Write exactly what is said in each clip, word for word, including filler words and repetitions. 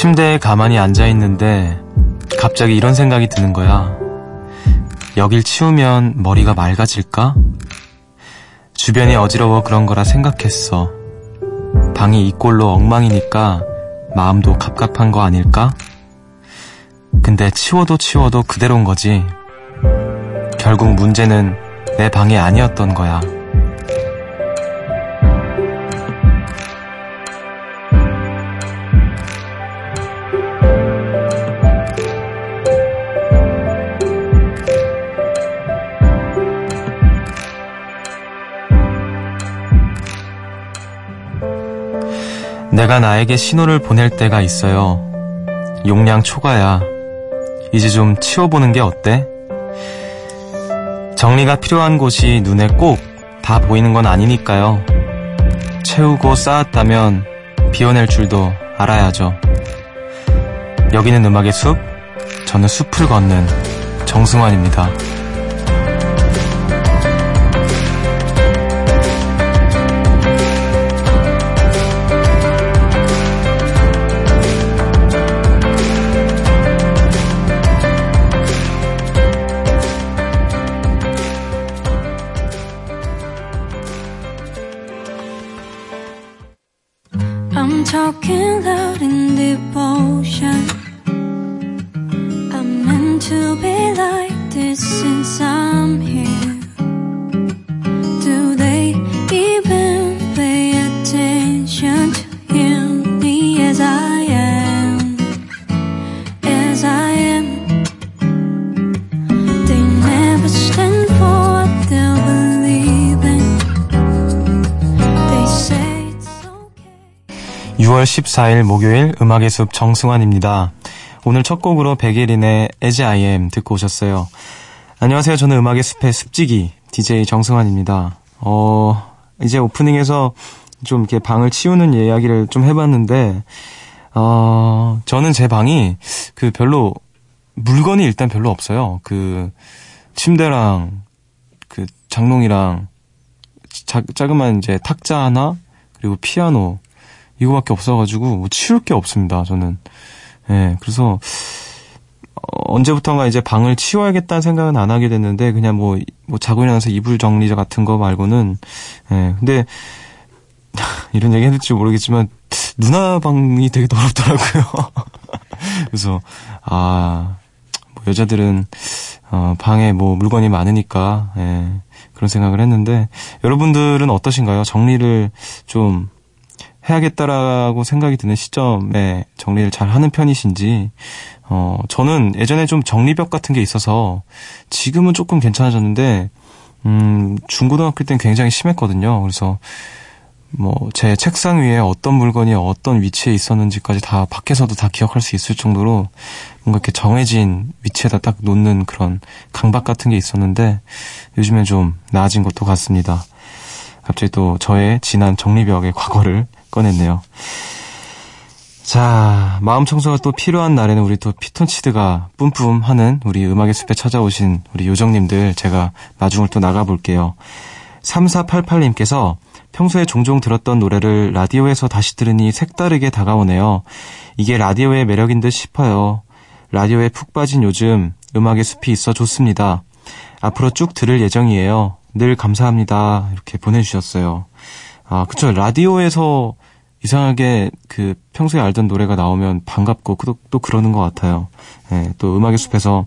침대에 가만히 앉아있는데 갑자기 이런 생각이 드는 거야. 여길 치우면 머리가 맑아질까? 주변이 어지러워 그런 거라 생각했어. 방이 이 꼴로 엉망이니까 마음도 갑갑한 거 아닐까? 근데 치워도 치워도 그대로인 거지. 결국 문제는 내 방이 아니었던 거야. 내가 나에게 신호를 보낼 때가 있어요. 용량 초과야. 이제 좀 치워보는 게 어때? 정리가 필요한 곳이 눈에 꼭 다 보이는 건 아니니까요. 채우고 쌓았다면 비워낼 줄도 알아야죠. 여기는 음악의 숲, 저는 숲을 걷는 정승환입니다. I'm talking loud in devotion. I'm meant to be like this since I'm here. Do they even pay attention to hear me as I am? As I am. They never stand for what they're believing. They say it's okay. 유월 십사일 목요일 음악의 숲 정승환입니다. 오늘 첫 곡으로 백예린의 As I Am 듣고 오셨어요. 안녕하세요. 저는 음악의 숲의 숲지기 디제이 정승환입니다. 어, 이제 오프닝에서 좀 이렇게 방을 치우는 이야기를 좀 해봤는데, 어, 저는 제 방이 그 별로, 물건이 일단 별로 없어요. 그 침대랑 그 장롱이랑 자, 자그마한 이제 탁자 하나, 그리고 피아노, 이거밖에 없어가지고 뭐 치울 게 없습니다. 저는. 예, 그래서, 어, 언제부턴가 이제 방을 치워야겠다는 생각은 안 하게 됐는데, 그냥 뭐, 뭐 자고 일어나서 이불 정리자 같은 거 말고는, 예, 근데, 이런 얘기 해야 될지 모르겠지만, 누나 방이 되게 더럽더라고요. 그래서, 아, 뭐 여자들은, 어, 방에 뭐 물건이 많으니까, 예, 그런 생각을 했는데, 여러분들은 어떠신가요? 정리를 좀, 해야겠다라고 생각이 드는 시점에 정리를 잘 하는 편이신지. 어, 저는 예전에 좀 정리벽 같은 게 있어서 지금은 조금 괜찮아졌는데, 음, 중고등학교 때는 굉장히 심했거든요. 그래서 뭐 제 책상 위에 어떤 물건이 어떤 위치에 있었는지까지 다 밖에서도 다 기억할 수 있을 정도로 뭔가 이렇게 정해진 위치에다 딱 놓는 그런 강박 같은 게 있었는데, 요즘엔 좀 나아진 것도 같습니다. 갑자기 또 저의 지난 정리벽의 과거를 꺼냈네요. 자, 마음 청소가 또 필요한 날에는 우리 또 피톤치드가 뿜뿜 하는 우리 음악의 숲에 찾아오신 우리 요정님들 제가 마중을 또 나가볼게요. 삼사팔팔님께서 평소에 종종 들었던 노래를 라디오에서 다시 들으니 색다르게 다가오네요. 이게 라디오의 매력인 듯 싶어요. 라디오에 푹 빠진 요즘 음악의 숲이 있어 좋습니다. 앞으로 쭉 들을 예정이에요. 늘 감사합니다. 이렇게 보내주셨어요. 아, 그쵸. 라디오에서 이상하게 그 평소에 알던 노래가 나오면 반갑고 또, 또 그러는 것 같아요. 예, 또 음악의 숲에서,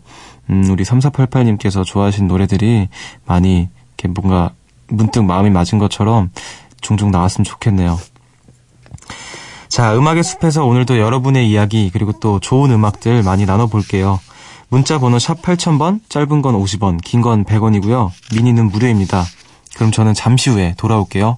음, 우리 삼사팔팔님께서 좋아하신 노래들이 많이 이렇게 뭔가 문득 마음이 맞은 것처럼 종종 나왔으면 좋겠네요. 자, 음악의 숲에서 오늘도 여러분의 이야기, 그리고 또 좋은 음악들 많이 나눠볼게요. 문자 번호 샵 팔천 번, 짧은 건 오십 원, 긴 건 백 원이고요. 미니는 무료입니다. 그럼 저는 잠시 후에 돌아올게요.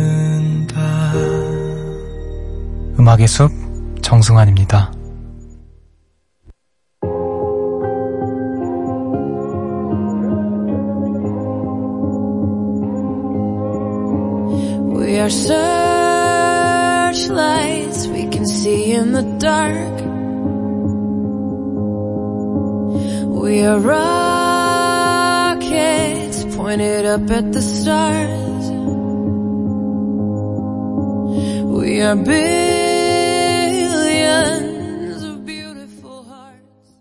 음악의 숲 정승환입니다. We are searchlights we can see in the dark. We are rockets pointed up at the stars. We are billions of beautiful hearts.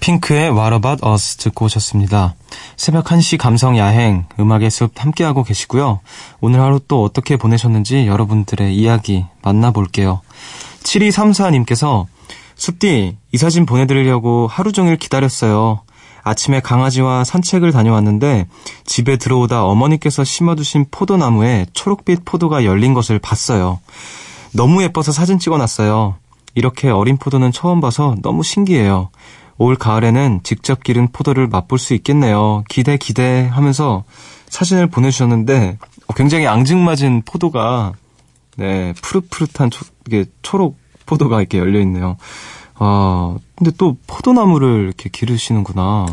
핑크의 What About Us 듣고 오셨습니다. 새벽 한 시 감성 야행, 음악의 숲 함께하고 계시고요. 오늘 하루 또 어떻게 보내셨는지 여러분들의 이야기 만나볼게요. 칠이삼사님께서 숲디, 이 사진 보내드리려고 하루 종일 기다렸어요. 아침에 강아지와 산책을 다녀왔는데 집에 들어오다 어머니께서 심어두신 포도나무에 초록빛 포도가 열린 것을 봤어요. 너무 예뻐서 사진 찍어놨어요. 이렇게 어린 포도는 처음 봐서 너무 신기해요. 올 가을에는 직접 기른 포도를 맛볼 수 있겠네요. 기대 기대 하면서 사진을 보내주셨는데 굉장히 앙증맞은 포도가, 네, 푸릇푸릇한 초, 이게 초록 포도가 이렇게 열려있네요. 아, 근데 또 포도나무를 이렇게 기르시는구나.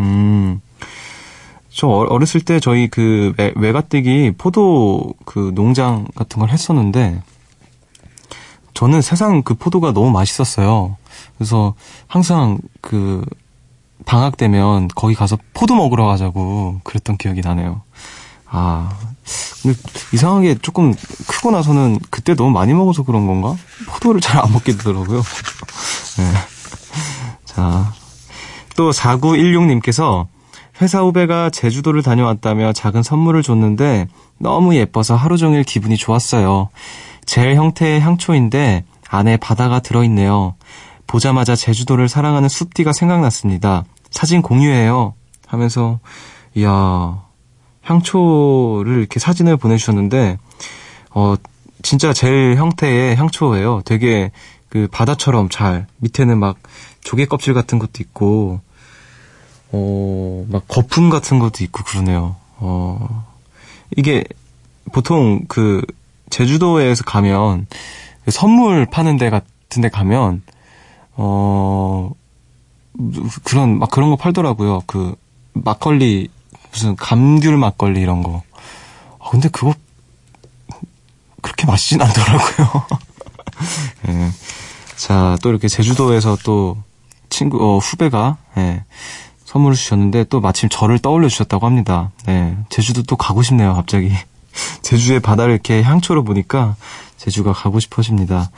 음, 저 어렸을 때 저희 그 외, 외가댁이 포도 그 농장 같은 걸 했었는데 저는 세상 그 포도가 너무 맛있었어요. 그래서 항상 그 방학 되면 거기 가서 포도 먹으러 가자고 그랬던 기억이 나네요. 아, 근데 이상하게 조금 크고 나서는 그때 너무 많이 먹어서 그런 건가? 포도를 잘 안 먹게 되더라고요. 네. 자, 또 사구일육님께서 회사 후배가 제주도를 다녀왔다며 작은 선물을 줬는데 너무 예뻐서 하루 종일 기분이 좋았어요. 젤 형태의 향초인데 안에 바다가 들어있네요. 보자마자 제주도를 사랑하는 숲디가 생각났습니다. 사진 공유해요. 하면서, 이야, 향초를 이렇게 사진을 보내주셨는데, 어, 진짜 젤 형태의 향초예요. 되게 그 바다처럼 잘, 밑에는 막 조개 껍질 같은 것도 있고, 어, 막 거품 같은 것도 있고 그러네요. 어, 이게 보통 그 제주도에서 가면, 선물 파는 데 같은 데 가면, 어, 그런, 막 그런 거 팔더라고요. 그, 막걸리, 무슨 감귤 막걸리 이런 거. 아, 근데 그거, 그렇게 맛있진 않더라고요. 예. 자, 또 이렇게 제주도에서 또 친구, 어, 후배가, 예, 선물을 주셨는데 또 마침 저를 떠올려 주셨다고 합니다. 예. 제주도 또 가고 싶네요, 갑자기. 제주의 바다를 이렇게 향초로 보니까 제주가 가고 싶어집니다.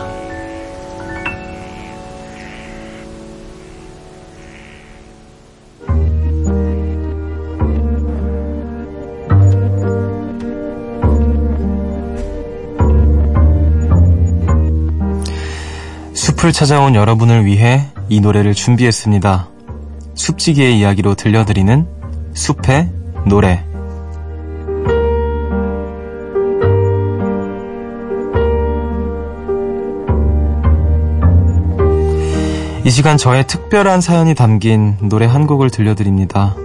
숲을 찾아온 여러분을 위해 이 노래를 준비했습니다. 숲지기의 이야기로 들려드리는 숲의 노래. 이 시간 저의 특별한 사연이 담긴 노래 한 곡을 들려드립니다.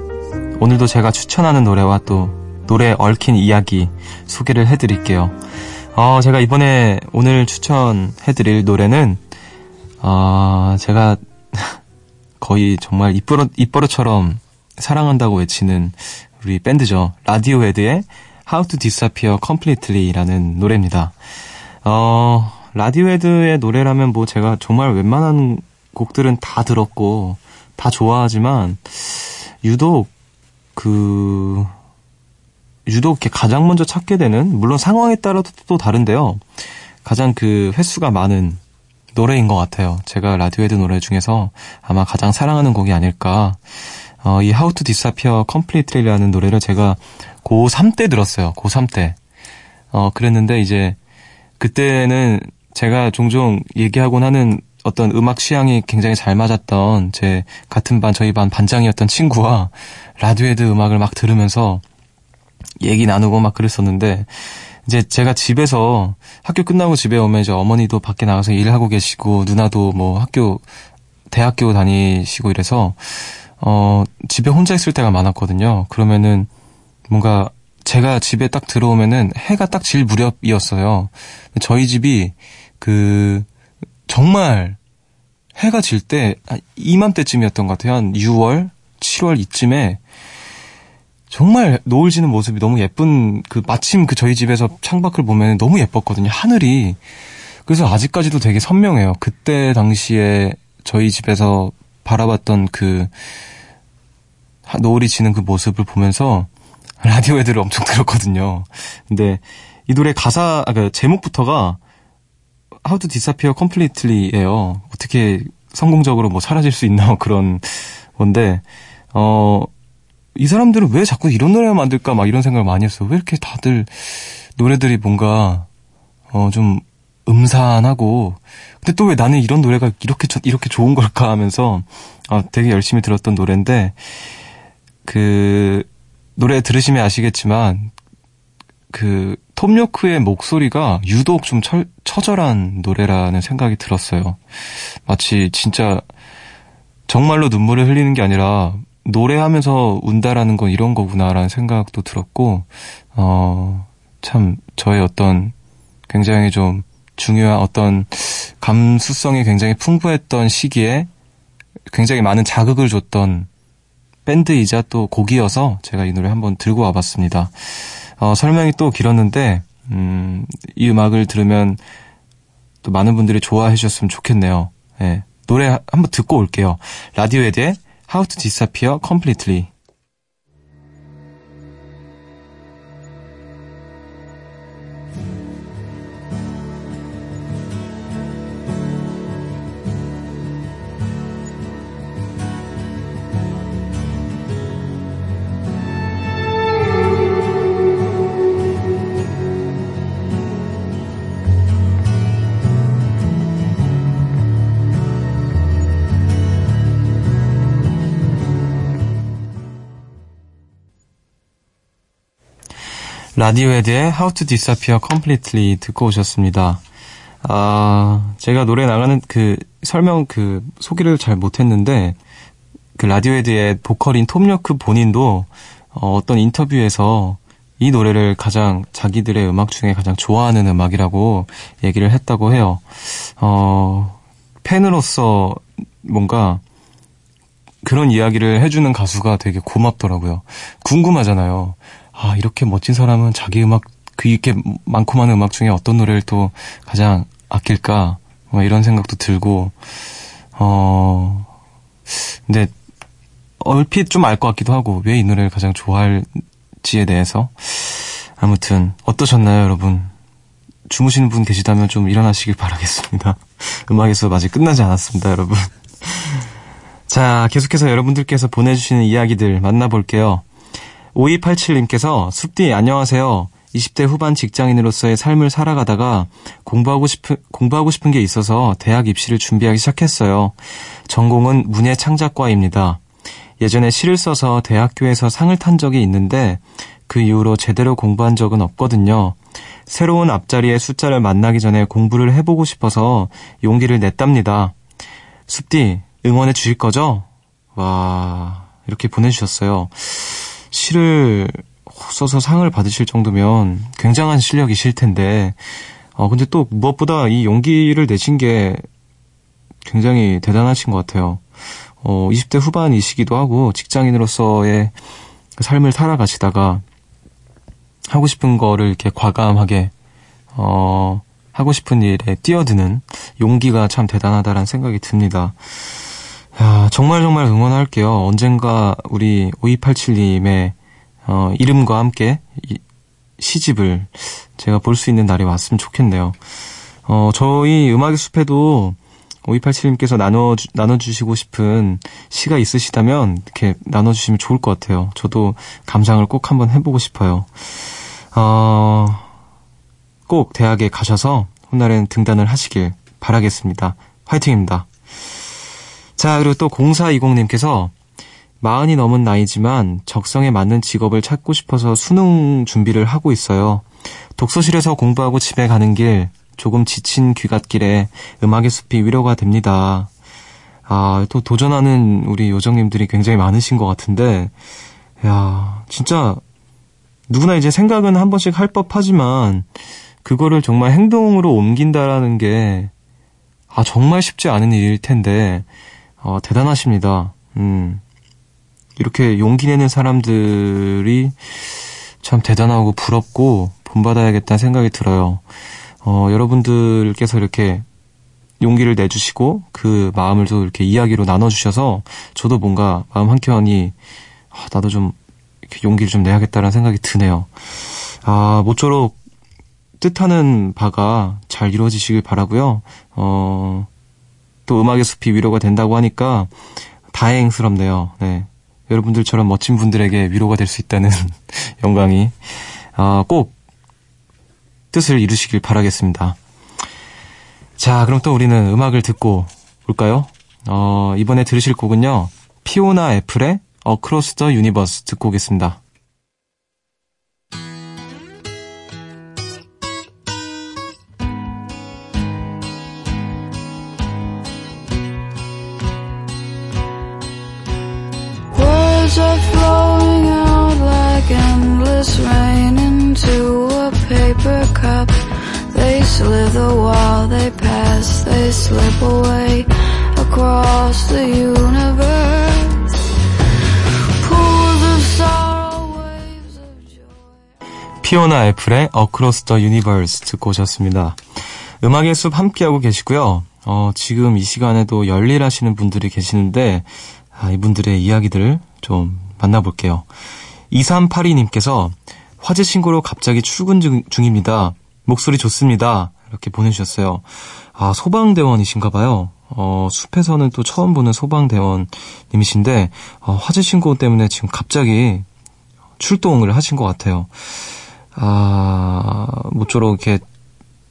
오늘도 제가 추천하는 노래와 또 노래에 얽힌 이야기 소개를 해드릴게요. 어, 제가 이번에 오늘 추천해드릴 노래는 아, 제가 거의 정말 입버릇, 입버릇처럼 사랑한다고 외치는 우리 밴드죠. 라디오헤드의 How to Disappear Completely라는 노래입니다. 어, 라디오헤드의 노래라면 뭐 제가 정말 웬만한 곡들은 다 들었고 다 좋아하지만 유독 그 유독 이렇게 가장 먼저 찾게 되는, 물론 상황에 따라도 또 다른데요, 가장 그 횟수가 많은 노래인 것 같아요. 제가 라디오헤드 노래 중에서 아마 가장 사랑하는 곡이 아닐까. 어, 이 How to Disappear Completely라는 노래를 제가 고삼 때 들었어요. 고삼 때. 어, 그랬는데 이제 그때는 제가 종종 얘기하곤 하는 어떤 음악 취향이 굉장히 잘 맞았던 제 같은 반, 저희 반 반장이었던 친구와 라디오헤드 음악을 막 들으면서 얘기 나누고 막 그랬었는데, 이제 제가 집에서 학교 끝나고 집에 오면 이제 어머니도 밖에 나가서 일하고 계시고 누나도 뭐 학교 대학교 다니시고 이래서 어 집에 혼자 있을 때가 많았거든요. 그러면은 뭔가 제가 집에 딱 들어오면은 해가 딱 질 무렵이었어요. 저희 집이 그 정말 해가 질 때 이맘때쯤이었던 것 같아요. 한 유월, 칠월 이쯤에 정말 노을 지는 모습이 너무 예쁜, 그 마침 그 저희 집에서 창밖을 보면 너무 예뻤거든요, 하늘이. 그래서 아직까지도 되게 선명해요. 그때 당시에 저희 집에서 바라봤던 그 노을이 지는 그 모습을 보면서 라디오헤드를 엄청 들었거든요. 근데 이 노래 가사, 그러니까 제목부터가 How to Disappear Completely예요. 어떻게 성공적으로 뭐 사라질 수 있나 그런 건데, 어. 이 사람들은 왜 자꾸 이런 노래를 만들까 막 이런 생각을 많이 했어요. 왜 이렇게 다들 노래들이 뭔가 어 좀 음산하고, 근데 또 왜 나는 이런 노래가 이렇게 이렇게 좋은 걸까 하면서 아, 되게 열심히 들었던 노래인데, 그 노래 들으시면 아시겠지만 그 톰 요크의 목소리가 유독 좀 철, 처절한 노래라는 생각이 들었어요. 마치 진짜 정말로 눈물을 흘리는 게 아니라 노래하면서 운다라는 건 이런 거구나라는 생각도 들었고, 어, 참 저의 어떤 굉장히 좀 중요한 어떤 감수성이 굉장히 풍부했던 시기에 굉장히 많은 자극을 줬던 밴드이자 또 곡이어서 제가 이 노래 한번 들고 와봤습니다. 어, 설명이 또 길었는데 음, 이 음악을 들으면 또 많은 분들이 좋아해 주셨으면 좋겠네요. 예, 노래 한번 듣고 올게요. 라디오헤드의 How to Disappear Completely. 라디오헤드의 How to Disappear Completely 듣고 오셨습니다. 아, 제가 노래 나가는 그 설명 그 소개를 잘 못했는데, 그 라디오헤드의 보컬인 톰 요크 본인도 어, 어떤 인터뷰에서 이 노래를 가장 자기들의 음악 중에 가장 좋아하는 음악이라고 얘기를 했다고 해요. 어, 팬으로서 뭔가 그런 이야기를 해주는 가수가 되게 고맙더라고요. 궁금하잖아요. 아, 이렇게 멋진 사람은 자기 음악, 그 이렇게 많고 많은 음악 중에 어떤 노래를 또 가장 아낄까? 뭐 이런 생각도 들고, 어, 근데 얼핏 좀 알 것 같기도 하고, 왜 이 노래를 가장 좋아할지에 대해서. 아무튼, 어떠셨나요, 여러분? 주무시는 분 계시다면 좀 일어나시길 바라겠습니다. 음악의 숲 아직 끝나지 않았습니다, 여러분. 자, 계속해서 여러분들께서 보내주시는 이야기들 만나볼게요. 오이팔칠님께서 숲디 안녕하세요. 이십 대 후반 직장인으로서의 삶을 살아가다가 공부하고 싶은, 공부하고 싶은 게 있어서 대학 입시를 준비하기 시작했어요. 전공은 문예창작과입니다. 예전에 시를 써서 대학교에서 상을 탄 적이 있는데 그 이후로 제대로 공부한 적은 없거든요. 새로운 앞자리의 숫자를 만나기 전에 공부를 해보고 싶어서 용기를 냈답니다. 숲디 응원해 주실 거죠? 와, 이렇게 보내주셨어요. 시를 써서 상을 받으실 정도면 굉장한 실력이실 텐데, 어, 근데 또 무엇보다 이 용기를 내신 게 굉장히 대단하신 것 같아요. 어, 이십 대 후반이시기도 하고, 직장인으로서의 삶을 살아가시다가, 하고 싶은 거를 이렇게 과감하게, 어, 하고 싶은 일에 뛰어드는 용기가 참 대단하다라는 생각이 듭니다. 야, 정말 정말 응원할게요. 언젠가 우리 오이팔칠님의 어, 이름과 함께 이, 시집을 제가 볼 수 있는 날이 왔으면 좋겠네요. 어, 저희 음악의 숲에도 오이팔칠님께서 나눠, 나눠주시고 싶은 시가 있으시다면 이렇게 나눠주시면 좋을 것 같아요. 저도 감상을 꼭 한번 해보고 싶어요. 어, 꼭 대학에 가셔서 훗날엔 등단을 하시길 바라겠습니다. 화이팅입니다. 자, 그리고 또 공사이공님께서 마흔이 넘은 나이지만 적성에 맞는 직업을 찾고 싶어서 수능 준비를 하고 있어요. 독서실에서 공부하고 집에 가는 길 조금 지친 귀갓길에 음악의 숲이 위로가 됩니다. 아, 또 도전하는 우리 요정님들이 굉장히 많으신 것 같은데, 야, 진짜 누구나 이제 생각은 한 번씩 할 법하지만 그거를 정말 행동으로 옮긴다라는 게 아, 정말 쉽지 않은 일일 텐데, 어, 대단하십니다. 음, 이렇게 용기 내는 사람들이 참 대단하고 부럽고 본받아야겠다는 생각이 들어요. 어, 여러분들께서 이렇게 용기를 내주시고 그 마음을 또 이렇게 이야기로 나눠주셔서 저도 뭔가 마음 한켠이 아, 나도 좀 이렇게 용기를 좀 내야겠다라는 생각이 드네요. 아, 모쪼록 뜻하는 바가 잘 이루어지시길 바라고요. 어, 또 음악의 숲이 위로가 된다고 하니까 다행스럽네요. 네. 여러분들처럼 멋진 분들에게 위로가 될 수 있다는 영광이, 어, 꼭 뜻을 이루시길 바라겠습니다. 자, 그럼 또 우리는 음악을 듣고 올까요? 어, 이번에 들으실 곡은요, 피오나 애플의 Across the Universe 듣고 오겠습니다. Are flowing out like endless rain into a paper cup. They slither while they pass, they slip away across the universe. Pools of sorrow, waves of joy. 피오나 애플의 Across the Universe 듣고 오셨습니다. 음악의 숲 함께하고 계시고요. 어, 지금 이 시간에도 열일하시는 분들이 계시는데, 아, 이분들의 이야기들을 좀 만나볼게요. 이삼팔이님께서 화재 신고로 갑자기 출근 중, 중입니다. 목소리 좋습니다. 이렇게 보내주셨어요. 아, 소방대원이신가 봐요. 어, 숲에서는 또 처음 보는 소방대원님이신데, 어, 화재 신고 때문에 지금 갑자기 출동을 하신 것 같아요. 아, 모쪼록 이렇게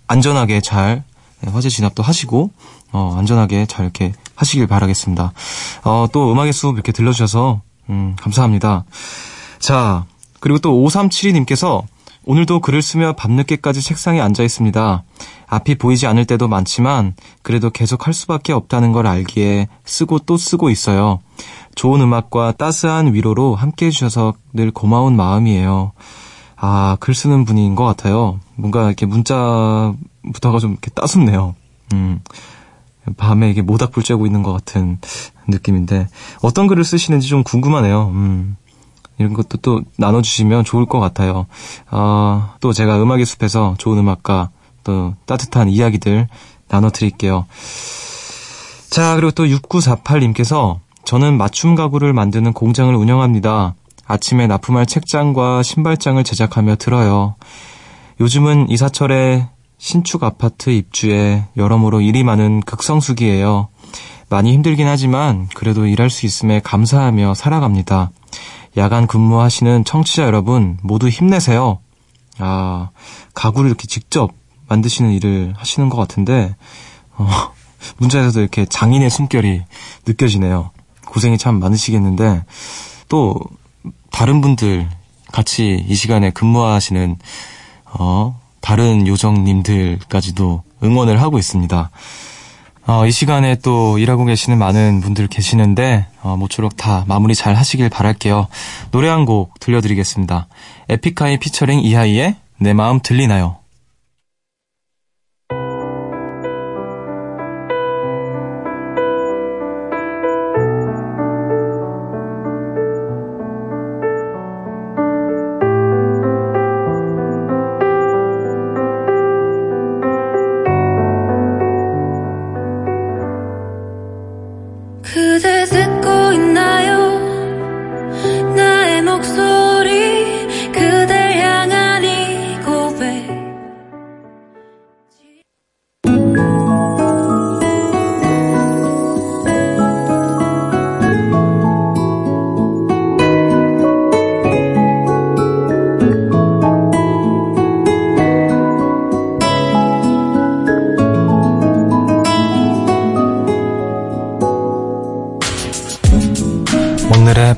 안전하게 잘 화재 진압도 하시고, 어, 안전하게 잘 이렇게 하시길 바라겠습니다. 어, 또 음악의 숲 이렇게 들려주셔서, 음, 감사합니다. 자, 그리고 또 오삼칠이님께서 오늘도 글을 쓰며 밤늦게까지 책상에 앉아있습니다. 앞이 보이지 않을 때도 많지만 그래도 계속 할 수밖에 없다는 걸 알기에 쓰고 또 쓰고 있어요. 좋은 음악과 따스한 위로로 함께해 주셔서 늘 고마운 마음이에요. 아, 글 쓰는 분인 것 같아요. 뭔가 이렇게 문자부터가 좀 이렇게 따숩네요. 음, 밤에 이게 모닥불 쬐고 있는 것 같은 느낌인데 어떤 글을 쓰시는지 좀 궁금하네요. 음. 이런 것도 또 나눠주시면 좋을 것 같아요. 어, 또 제가 음악의 숲에서 좋은 음악과 또 따뜻한 이야기들 나눠드릴게요. 자, 그리고 또 육구사팔님께서 저는 맞춤 가구를 만드는 공장을 운영합니다. 아침에 납품할 책장과 신발장을 제작하며 들어요. 요즘은 이사철에 신축 아파트 입주에 여러모로 일이 많은 극성수기예요. 많이 힘들긴 하지만 그래도 일할 수 있음에 감사하며 살아갑니다. 야간 근무하시는 청취자 여러분 모두 힘내세요. 아, 가구를 이렇게 직접 만드시는 일을 하시는 것 같은데 어, 문자에서도 이렇게 장인의 숨결이 느껴지네요. 고생이 참 많으시겠는데 또 다른 분들 같이 이 시간에 근무하시는 어, 다른 요정님들까지도 응원을 하고 있습니다. 어, 이 시간에 또 일하고 계시는 많은 분들 계시는데 어, 모쪼록 다 마무리 잘 하시길 바랄게요. 노래 한 곡 들려드리겠습니다. 에픽하이 피처링 이하이의 내 마음 들리나요?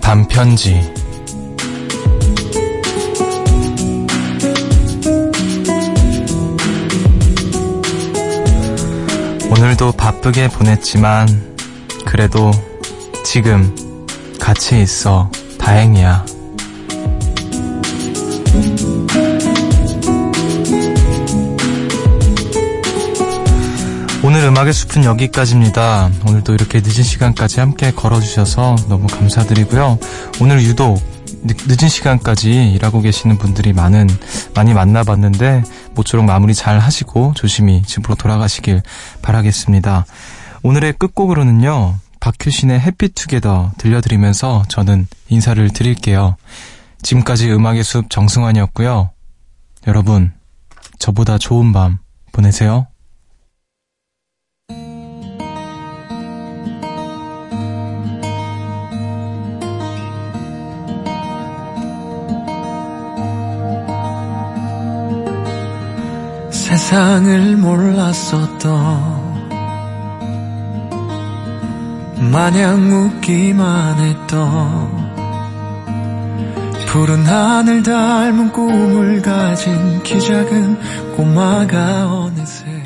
반편지. 오늘도 바쁘게 보냈지만 그래도 지금 같이 있어 다행이야. 오늘 음악의 숲은 여기까지입니다. 오늘도 이렇게 늦은 시간까지 함께 걸어주셔서 너무 감사드리고요. 오늘 유독 늦은 시간까지 일하고 계시는 분들이 많은, 많이 만나봤는데 모쪼록 마무리 잘 하시고 조심히 집으로 돌아가시길 바라겠습니다. 오늘의 끝곡으로는요, 박효신의 해피투게더 들려드리면서 저는 인사를 드릴게요. 지금까지 음악의 숲 정승환이었고요. 여러분, 저보다 좋은 밤 보내세요. 세상을 몰랐었던 마냥 웃기만 했던 푸른 하늘 닮은 꿈을 가진 키 작은 꼬마가 어느새